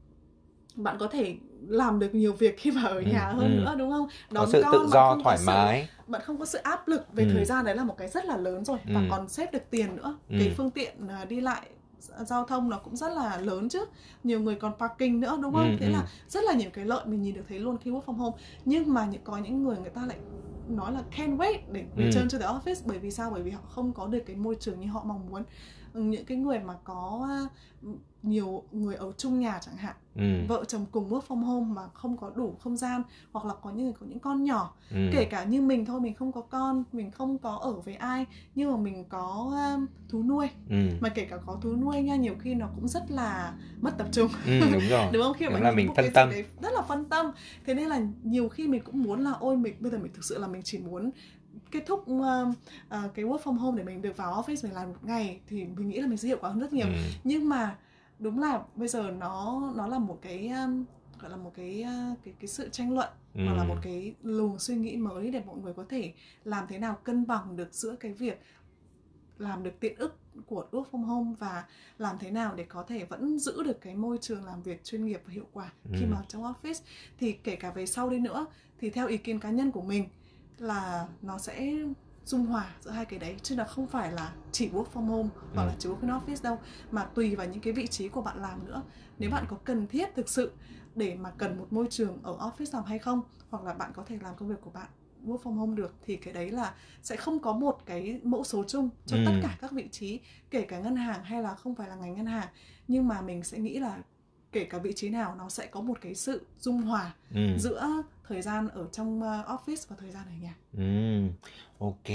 bạn có thể làm được nhiều việc khi mà ở nhà hơn nữa, đúng không? Đón con, tự do, thoải mái. Bạn không có sự áp lực về thời gian, đấy là một cái rất là lớn rồi, và còn save được tiền nữa. Cái phương tiện đi lại, giao thông nó cũng rất là lớn chứ, nhiều người còn parking nữa, đúng không? Thế là rất là nhiều cái lợi mình nhìn được thấy luôn khi work from home. Nhưng mà có những người ta lại nói là can't wait để return to the office, bởi vì sao? Bởi vì họ không có được cái môi trường như họ mong muốn. những cái người mà có nhiều người ở chung nhà chẳng hạn, vợ chồng cùng work from home mà không có đủ không gian, hoặc là có những người có những con nhỏ, kể cả như mình thôi, mình không có con, mình không có ở với ai, nhưng mà mình có thú nuôi, mà kể cả có thú nuôi nha, nhiều khi nó cũng rất là mất tập trung, đúng rồi, đúng không? Khi mà mình phân tâm, rất là phân tâm, thế nên là nhiều khi mình cũng muốn là ôi mình bây giờ mình thực sự là mình chỉ muốn kết thúc cái work from home để mình được vào office mình làm một ngày, thì mình nghĩ là mình sẽ hiệu quả hơn rất nhiều. Nhưng mà đúng là bây giờ nó là một cái gọi là một cái sự tranh luận, hoặc là một cái luồng suy nghĩ mới để mọi người có thể làm thế nào cân bằng được giữa cái việc làm được tiện ích của work from home và làm thế nào để có thể vẫn giữ được cái môi trường làm việc chuyên nghiệp và hiệu quả khi mà trong office. Thì kể cả về sau đi nữa thì theo ý kiến cá nhân của mình là nó sẽ dung hòa giữa hai cái đấy, chứ là không phải là chỉ work from home hoặc là chỉ work in office đâu, mà tùy vào những cái vị trí của bạn làm nữa. Nếu bạn có cần thiết thực sự để mà cần một môi trường ở office làm hay không, hoặc là bạn có thể làm công việc của bạn work from home được, thì cái đấy là sẽ không có một cái mẫu số chung cho tất cả các vị trí, kể cả ngân hàng hay là không phải là ngành ngân hàng. Nhưng mà mình sẽ nghĩ là kể cả vị trí nào nó sẽ có một cái sự dung hòa giữa thời gian ở trong office và thời gian ở nhà. Ok,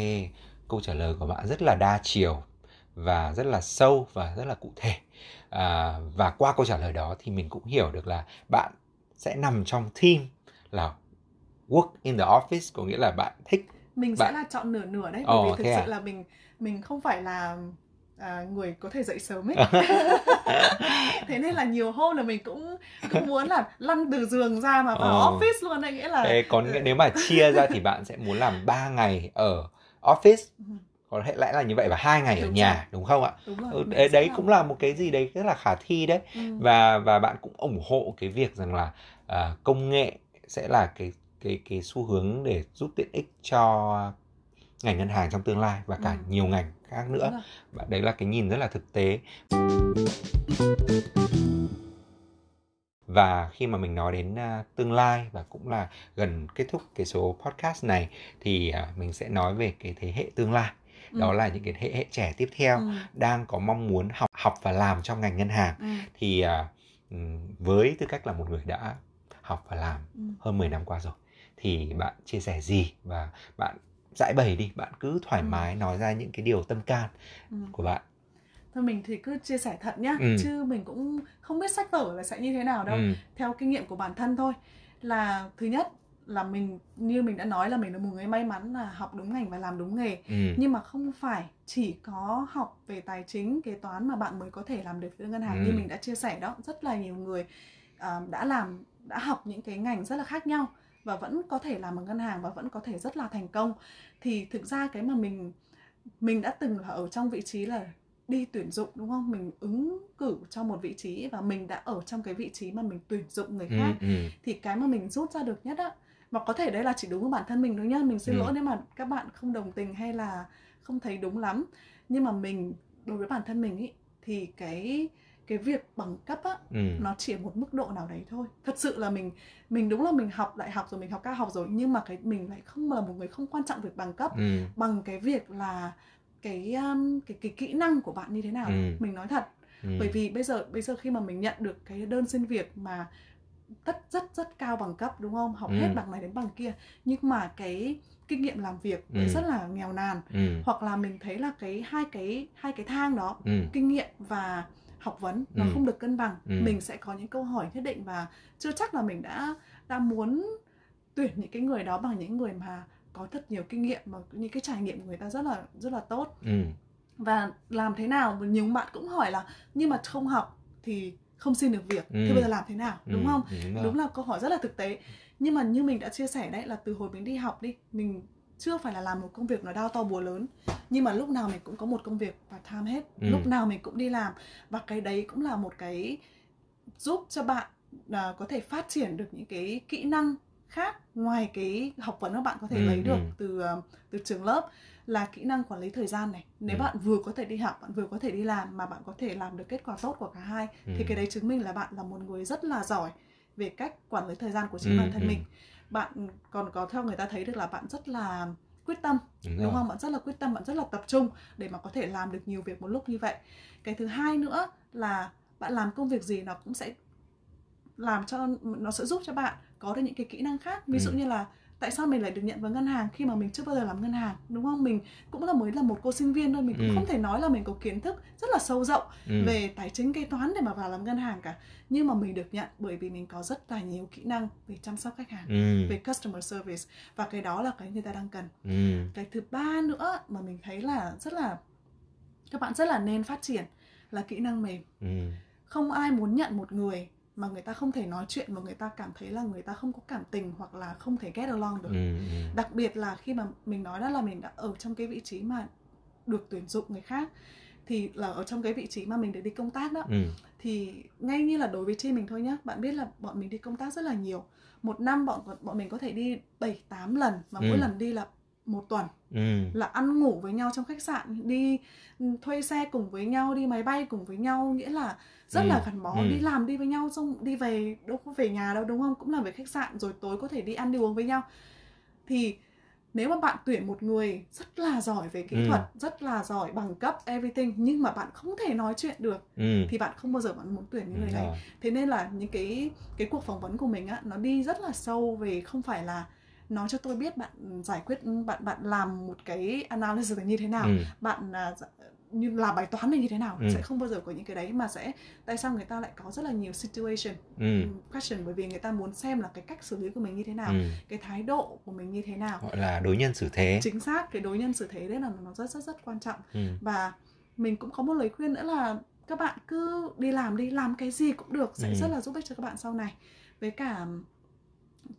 câu trả lời của bạn rất là đa chiều và rất là sâu và rất là cụ thể. Và qua câu trả lời đó thì mình cũng hiểu được là bạn sẽ nằm trong team là work in the office, có nghĩa là bạn thích. Mình sẽ là chọn nửa nửa đấy, bởi vì thực sự là mình không phải là người có thể dậy sớm ấy. Thế nên là nhiều hôm là mình cũng muốn là lăn từ giường ra mà vào office luôn đấy, nghĩa là thế. Còn nếu mà chia ra thì bạn sẽ muốn làm 3 ngày ở office, có lẽ là như vậy, và 2 ngày ở nhà, đúng không ạ? Đúng rồi, đấy cũng là một cái gì đấy rất là khả thi đấy. Và bạn cũng ủng hộ cái việc rằng là công nghệ sẽ là cái xu hướng để giúp tiện ích cho ngành ngân hàng trong tương lai và cả nhiều ngành khác nữa. Đấy là cái nhìn rất là thực tế. Và khi mà mình nói đến tương lai và cũng là gần kết thúc cái số podcast này, thì mình sẽ nói về cái thế hệ tương lai. Đó là những cái thế hệ trẻ tiếp theo đang có mong muốn học và làm trong ngành ngân hàng. Thì với tư cách là một người đã học và làm hơn 10 năm qua rồi, thì bạn chia sẻ gì và bạn giải bày đi, bạn cứ thoải mái nói ra những cái điều tâm can của bạn. Thôi mình thì cứ chia sẻ thật nhá, chứ mình cũng không biết sách vở là sẽ như thế nào đâu. Theo kinh nghiệm của bản thân thôi, là thứ nhất là mình, như mình đã nói, là mình là một người may mắn là học đúng ngành và làm đúng nghề. Nhưng mà không phải chỉ có học về tài chính, kế toán mà bạn mới có thể làm được với ngân hàng. Như mình đã chia sẻ đó, rất là nhiều người đã học những cái ngành rất là khác nhau và vẫn có thể làm ở ngân hàng và vẫn có thể rất là thành công. Thì thực ra cái mà mình đã từng là ở trong vị trí là đi tuyển dụng, đúng không? Mình ứng cử cho một vị trí và mình đã ở trong cái vị trí mà mình tuyển dụng người khác. Thì cái mà mình rút ra được nhất á, mà có thể đây là chỉ đúng với bản thân mình thôi nhá, mình xin lỗi nếu mà các bạn không đồng tình hay là không thấy đúng lắm, nhưng mà mình, đối với bản thân mình ý, thì cái việc bằng cấp á, nó chỉ ở một mức độ nào đấy thôi. Thật sự là mình đúng là mình học đại học rồi, mình học cao học rồi, nhưng mà cái mình lại không là một người không quan trọng việc bằng cấp bằng cái việc là cái kỹ năng của bạn như thế nào. Mình nói thật, bởi vì bây giờ khi mà mình nhận được cái đơn xin việc mà rất cao bằng cấp, đúng không? Học hết bằng này đến bằng kia, nhưng mà cái kinh nghiệm làm việc rất là nghèo nàn. Hoặc là mình thấy là hai cái thang đó, kinh nghiệm và học vấn, nó không được cân bằng. Mình sẽ có những câu hỏi nhất định và chưa chắc là mình đã muốn tuyển những cái người đó bằng những người mà có thật nhiều kinh nghiệm, mà những cái trải nghiệm của người ta rất là tốt. Và làm thế nào? Nhiều bạn cũng hỏi là nhưng mà không học thì không xin được việc, thì bây giờ làm thế nào, đúng không? Đúng là câu hỏi rất là thực tế. Nhưng mà như mình đã chia sẻ đấy, là từ hồi mình đi học đi, mình chưa phải là làm một công việc nó đao to búa lớn, nhưng mà lúc nào mình cũng có một công việc part time hết, lúc nào mình cũng đi làm. Và cái đấy cũng là một cái giúp cho bạn có thể phát triển được những cái kỹ năng khác ngoài cái học vấn mà bạn có thể lấy được từ trường lớp, là kỹ năng quản lý thời gian này. Nếu bạn vừa có thể đi học, bạn vừa có thể đi làm mà bạn có thể làm được kết quả tốt của cả hai, thì cái đấy chứng minh là bạn là một người rất là giỏi về cách quản lý thời gian của chính bản thân mình. Bạn còn có, theo người ta thấy được là bạn rất là quyết tâm đúng không? Bạn rất là quyết tâm, bạn rất là tập trung để mà có thể làm được nhiều việc một lúc như vậy. Cái thứ hai nữa là bạn làm công việc gì nó cũng sẽ làm cho, nó sẽ giúp cho bạn có được những cái kỹ năng khác. Ví dụ như là tại sao mình lại được nhận vào ngân hàng khi mà mình chưa bao giờ làm ngân hàng, đúng không? Mình cũng là mới là một cô sinh viên thôi, mình cũng không thể nói là mình có kiến thức rất là sâu rộng về tài chính kế toán để mà vào làm ngân hàng cả. Nhưng mà mình được nhận bởi vì mình có rất là nhiều kỹ năng về chăm sóc khách hàng, về customer service, và cái đó là cái người ta đang cần. Cái thứ ba nữa mà mình thấy là rất là các bạn rất là nên phát triển là kỹ năng mềm. Không ai muốn nhận một người mà người ta không thể nói chuyện, mà người ta cảm thấy là người ta không có cảm tình hoặc là không thể get along được. Đặc biệt là khi mà mình nói đó là mình đã ở trong cái vị trí mà được tuyển dụng người khác, thì là ở trong cái vị trí mà mình được đi công tác đó, thì ngay như là đối với team mình thôi nhá, bạn biết là bọn mình đi công tác rất là nhiều. Một năm bọn mình có thể đi 7-8 lần, mà mỗi lần đi là một tuần, là ăn ngủ với nhau trong khách sạn, đi thuê xe cùng với nhau, đi máy bay cùng với nhau, nghĩa là rất là gắn bó. Đi làm đi với nhau, xong đi về đâu có về nhà đâu, đúng không? Cũng làm về khách sạn, rồi tối có thể đi ăn đi uống với nhau. Thì nếu mà bạn tuyển một người rất là giỏi về kỹ thuật, rất là giỏi bằng cấp everything, nhưng mà bạn không thể nói chuyện được, thì bạn không bao giờ bạn muốn tuyển những người đấy. Thế nên là những cái cuộc phỏng vấn của mình á, nó đi rất là sâu về, không phải là nói cho tôi biết bạn giải quyết, bạn làm một cái analysis như thế nào, bạn như làm bài toán này như thế nào, sẽ không bao giờ có những cái đấy. Mà sẽ tại sao người ta lại có rất là nhiều situation question, bởi vì người ta muốn xem là cái cách xử lý của mình như thế nào, cái thái độ của mình như thế nào, gọi là đối nhân xử thế. Chính xác, cái đối nhân xử thế đấy là nó rất quan trọng. Và mình cũng có một lời khuyên nữa là các bạn cứ đi làm đi, làm cái gì cũng được, sẽ rất là giúp ích cho các bạn sau này. Với cả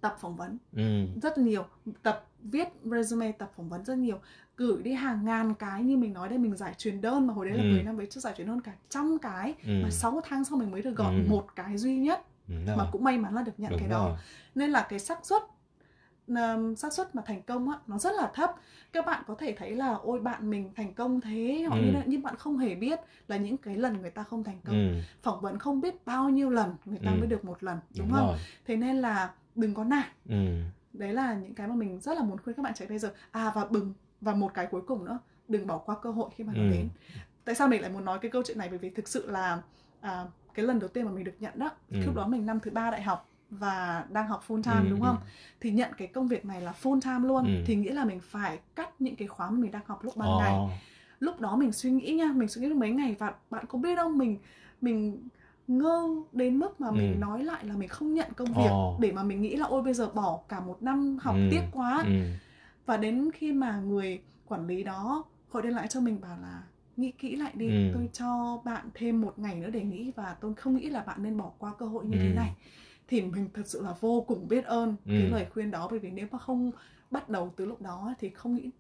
tập phỏng vấn rất nhiều, tập viết resume, tập phỏng vấn rất nhiều, gửi đi hàng ngàn cái. Như mình nói đây, mình giải truyền đơn mà hồi đấy là 10 năm về trước, giải truyền đơn cả 100 cái, mà 6 tháng sau mình mới được gọi một cái duy nhất, mà cũng may mắn là được nhận. Đúng cái đó rồi. Nên là cái xác suất mà thành công á, nó rất là thấp. Các bạn có thể thấy là ôi bạn mình thành công thế, họ như thế, nhưng bạn không hề biết là những cái lần người ta không thành công, phỏng vấn không biết bao nhiêu lần người ta mới được một lần, đúng không? Rồi. Thế nên là đừng có nản. Đấy là những cái mà mình rất là muốn khuyên các bạn trẻ bây giờ. Và một cái cuối cùng nữa, đừng bỏ qua cơ hội khi mà nó đến. Tại sao mình lại muốn nói cái câu chuyện này? Bởi vì thực sự là cái lần đầu tiên mà mình được nhận đó, lúc đó mình năm thứ 3 đại học và đang học full time, đúng không? Thì nhận cái công việc này là full time luôn, thì nghĩa là mình phải cắt những cái khóa mà mình đang học lúc ban ngày. Lúc đó mình suy nghĩ nha, mình suy nghĩ được mấy ngày, và bạn có biết đâu, mình ngơ đến mức mà mình nói lại là mình không nhận công việc, để mà mình nghĩ là ôi bây giờ bỏ cả một năm học tiếc quá. Và đến khi mà người quản lý đó gọi điện lại cho mình bảo là nghĩ kỹ lại đi, tôi cho bạn thêm một ngày nữa để nghĩ, và tôi không nghĩ là bạn nên bỏ qua cơ hội như thế này. Thì mình thật sự là vô cùng biết ơn cái lời khuyên đó, bởi vì nếu mà không bắt đầu từ lúc đó thì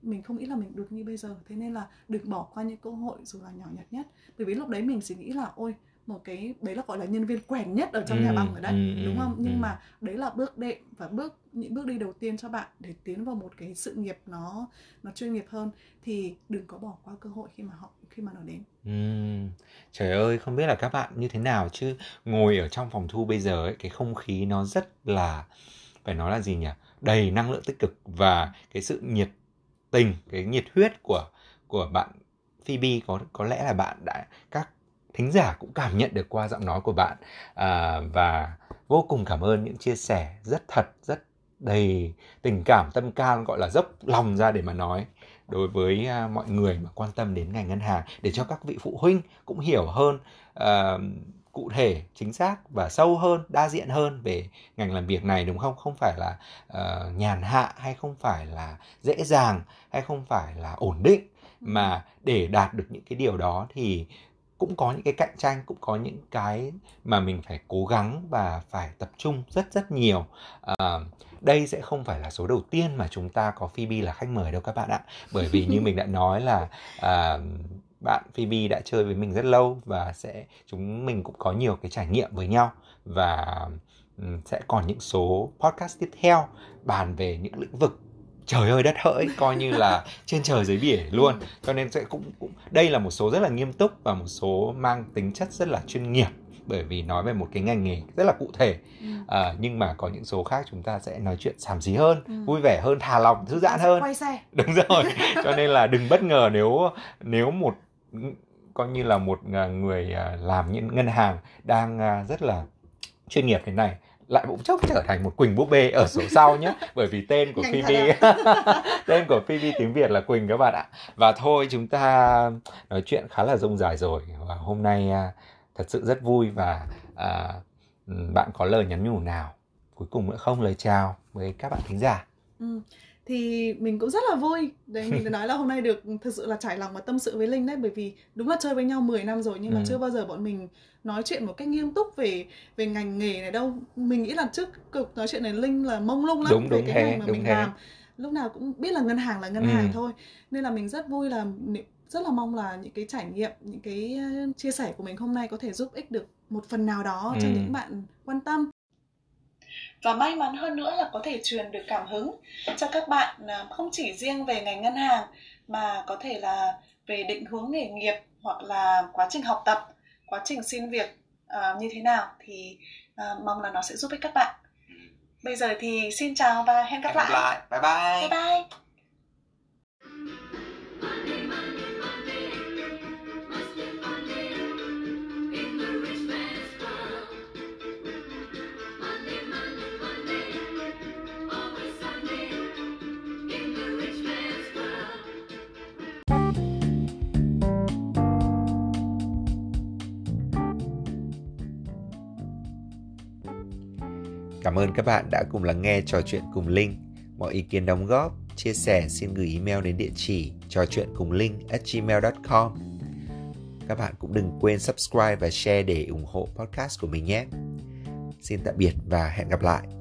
mình không nghĩ là mình được như bây giờ. Thế nên là đừng bỏ qua những cơ hội dù là nhỏ nhặt nhất, bởi vì lúc đấy mình chỉ nghĩ là ôi một cái đấy là gọi là nhân viên quèn nhất ở trong nhà băng ở đây, đúng không? Nhưng mà đấy là bước đệm và những bước đi đầu tiên cho bạn để tiến vào một cái sự nghiệp nó chuyên nghiệp hơn. Thì đừng có bỏ qua cơ hội khi mà nó đến. Trời ơi, không biết là các bạn như thế nào, chứ ngồi ở trong phòng thu bây giờ ấy, cái không khí nó rất là, phải nói là gì nhỉ, đầy năng lượng tích cực, và cái sự nhiệt tình, cái nhiệt huyết của bạn Phoebe, có lẽ là bạn đã, các thính giả cũng cảm nhận được qua giọng nói của bạn. Và vô cùng cảm ơn những chia sẻ rất thật, rất đầy tình cảm, tâm can, gọi là dốc lòng ra để mà nói đối với mọi người mà quan tâm đến ngành ngân hàng, để cho các vị phụ huynh cũng hiểu hơn cụ thể, chính xác và sâu hơn, đa diện hơn về ngành làm việc này, đúng không? Không phải là nhàn hạ, hay không phải là dễ dàng, hay không phải là ổn định, mà để đạt được những cái điều đó thì cũng có những cái cạnh tranh, cũng có những cái mà mình phải cố gắng và phải tập trung rất nhiều. Đây sẽ không phải là số đầu tiên mà chúng ta có Phoebe là khách mời đâu các bạn ạ. Bởi vì như mình đã nói là bạn Phoebe đã chơi với mình rất lâu, và chúng mình cũng có nhiều cái trải nghiệm với nhau. Và sẽ còn những số podcast tiếp theo bàn về những lĩnh vực trời ơi đất hỡi, coi như là trên trời dưới biển luôn. Cho nên sẽ cũng đây là một số rất là nghiêm túc và một số mang tính chất rất là chuyên nghiệp bởi vì nói về một cái ngành nghề rất là cụ thể. Nhưng mà có những số khác chúng ta sẽ nói chuyện xàm xí hơn, vui vẻ hơn, thả lỏng, thư giãn hơn. Quay xe. Đúng rồi. Cho nên là đừng bất ngờ nếu một coi như là một người làm những ngân hàng đang rất là chuyên nghiệp thế này lại bỗng chốc trở thành một Quỳnh búp bê ở số sau nhé, bởi vì tên của Phoebe tên của Phoebe tiếng Việt là Quỳnh các bạn ạ. Và thôi, chúng ta nói chuyện khá là rông dài rồi, và hôm nay thật sự rất vui. Và bạn có lời nhắn nhủ nào cuối cùng nữa không, lời chào với các bạn thính giả? Thì mình cũng rất là vui đấy, mình nói là hôm nay được thực sự là trải lòng và tâm sự với Linh đấy, bởi vì đúng là chơi với nhau 10 năm rồi nhưng mà chưa bao giờ bọn mình nói chuyện một cách nghiêm túc về ngành nghề này đâu. Mình nghĩ là trước cuộc nói chuyện này Linh là mông lung lắm về cái ngành mà mình làm, lúc nào cũng biết là ngân hàng thôi, nên là mình rất vui, là rất là mong là những cái trải nghiệm, những cái chia sẻ của mình hôm nay có thể giúp ích được một phần nào đó cho những bạn quan tâm. Và may mắn hơn nữa là có thể truyền được cảm hứng cho các bạn, không chỉ riêng về ngành ngân hàng mà có thể là về định hướng nghề nghiệp hoặc là quá trình học tập, quá trình xin việc như thế nào, thì mong là nó sẽ giúp ích các bạn. Bây giờ thì xin chào và hẹn gặp lại. Bye bye. Bye bye. Cảm ơn các bạn đã cùng lắng nghe trò chuyện cùng Linh. Mọi ý kiến đóng góp, chia sẻ xin gửi email đến địa chỉ trochuyencungling@gmail.com. Các bạn cũng đừng quên subscribe và share để ủng hộ podcast của mình nhé. Xin tạm biệt và hẹn gặp lại.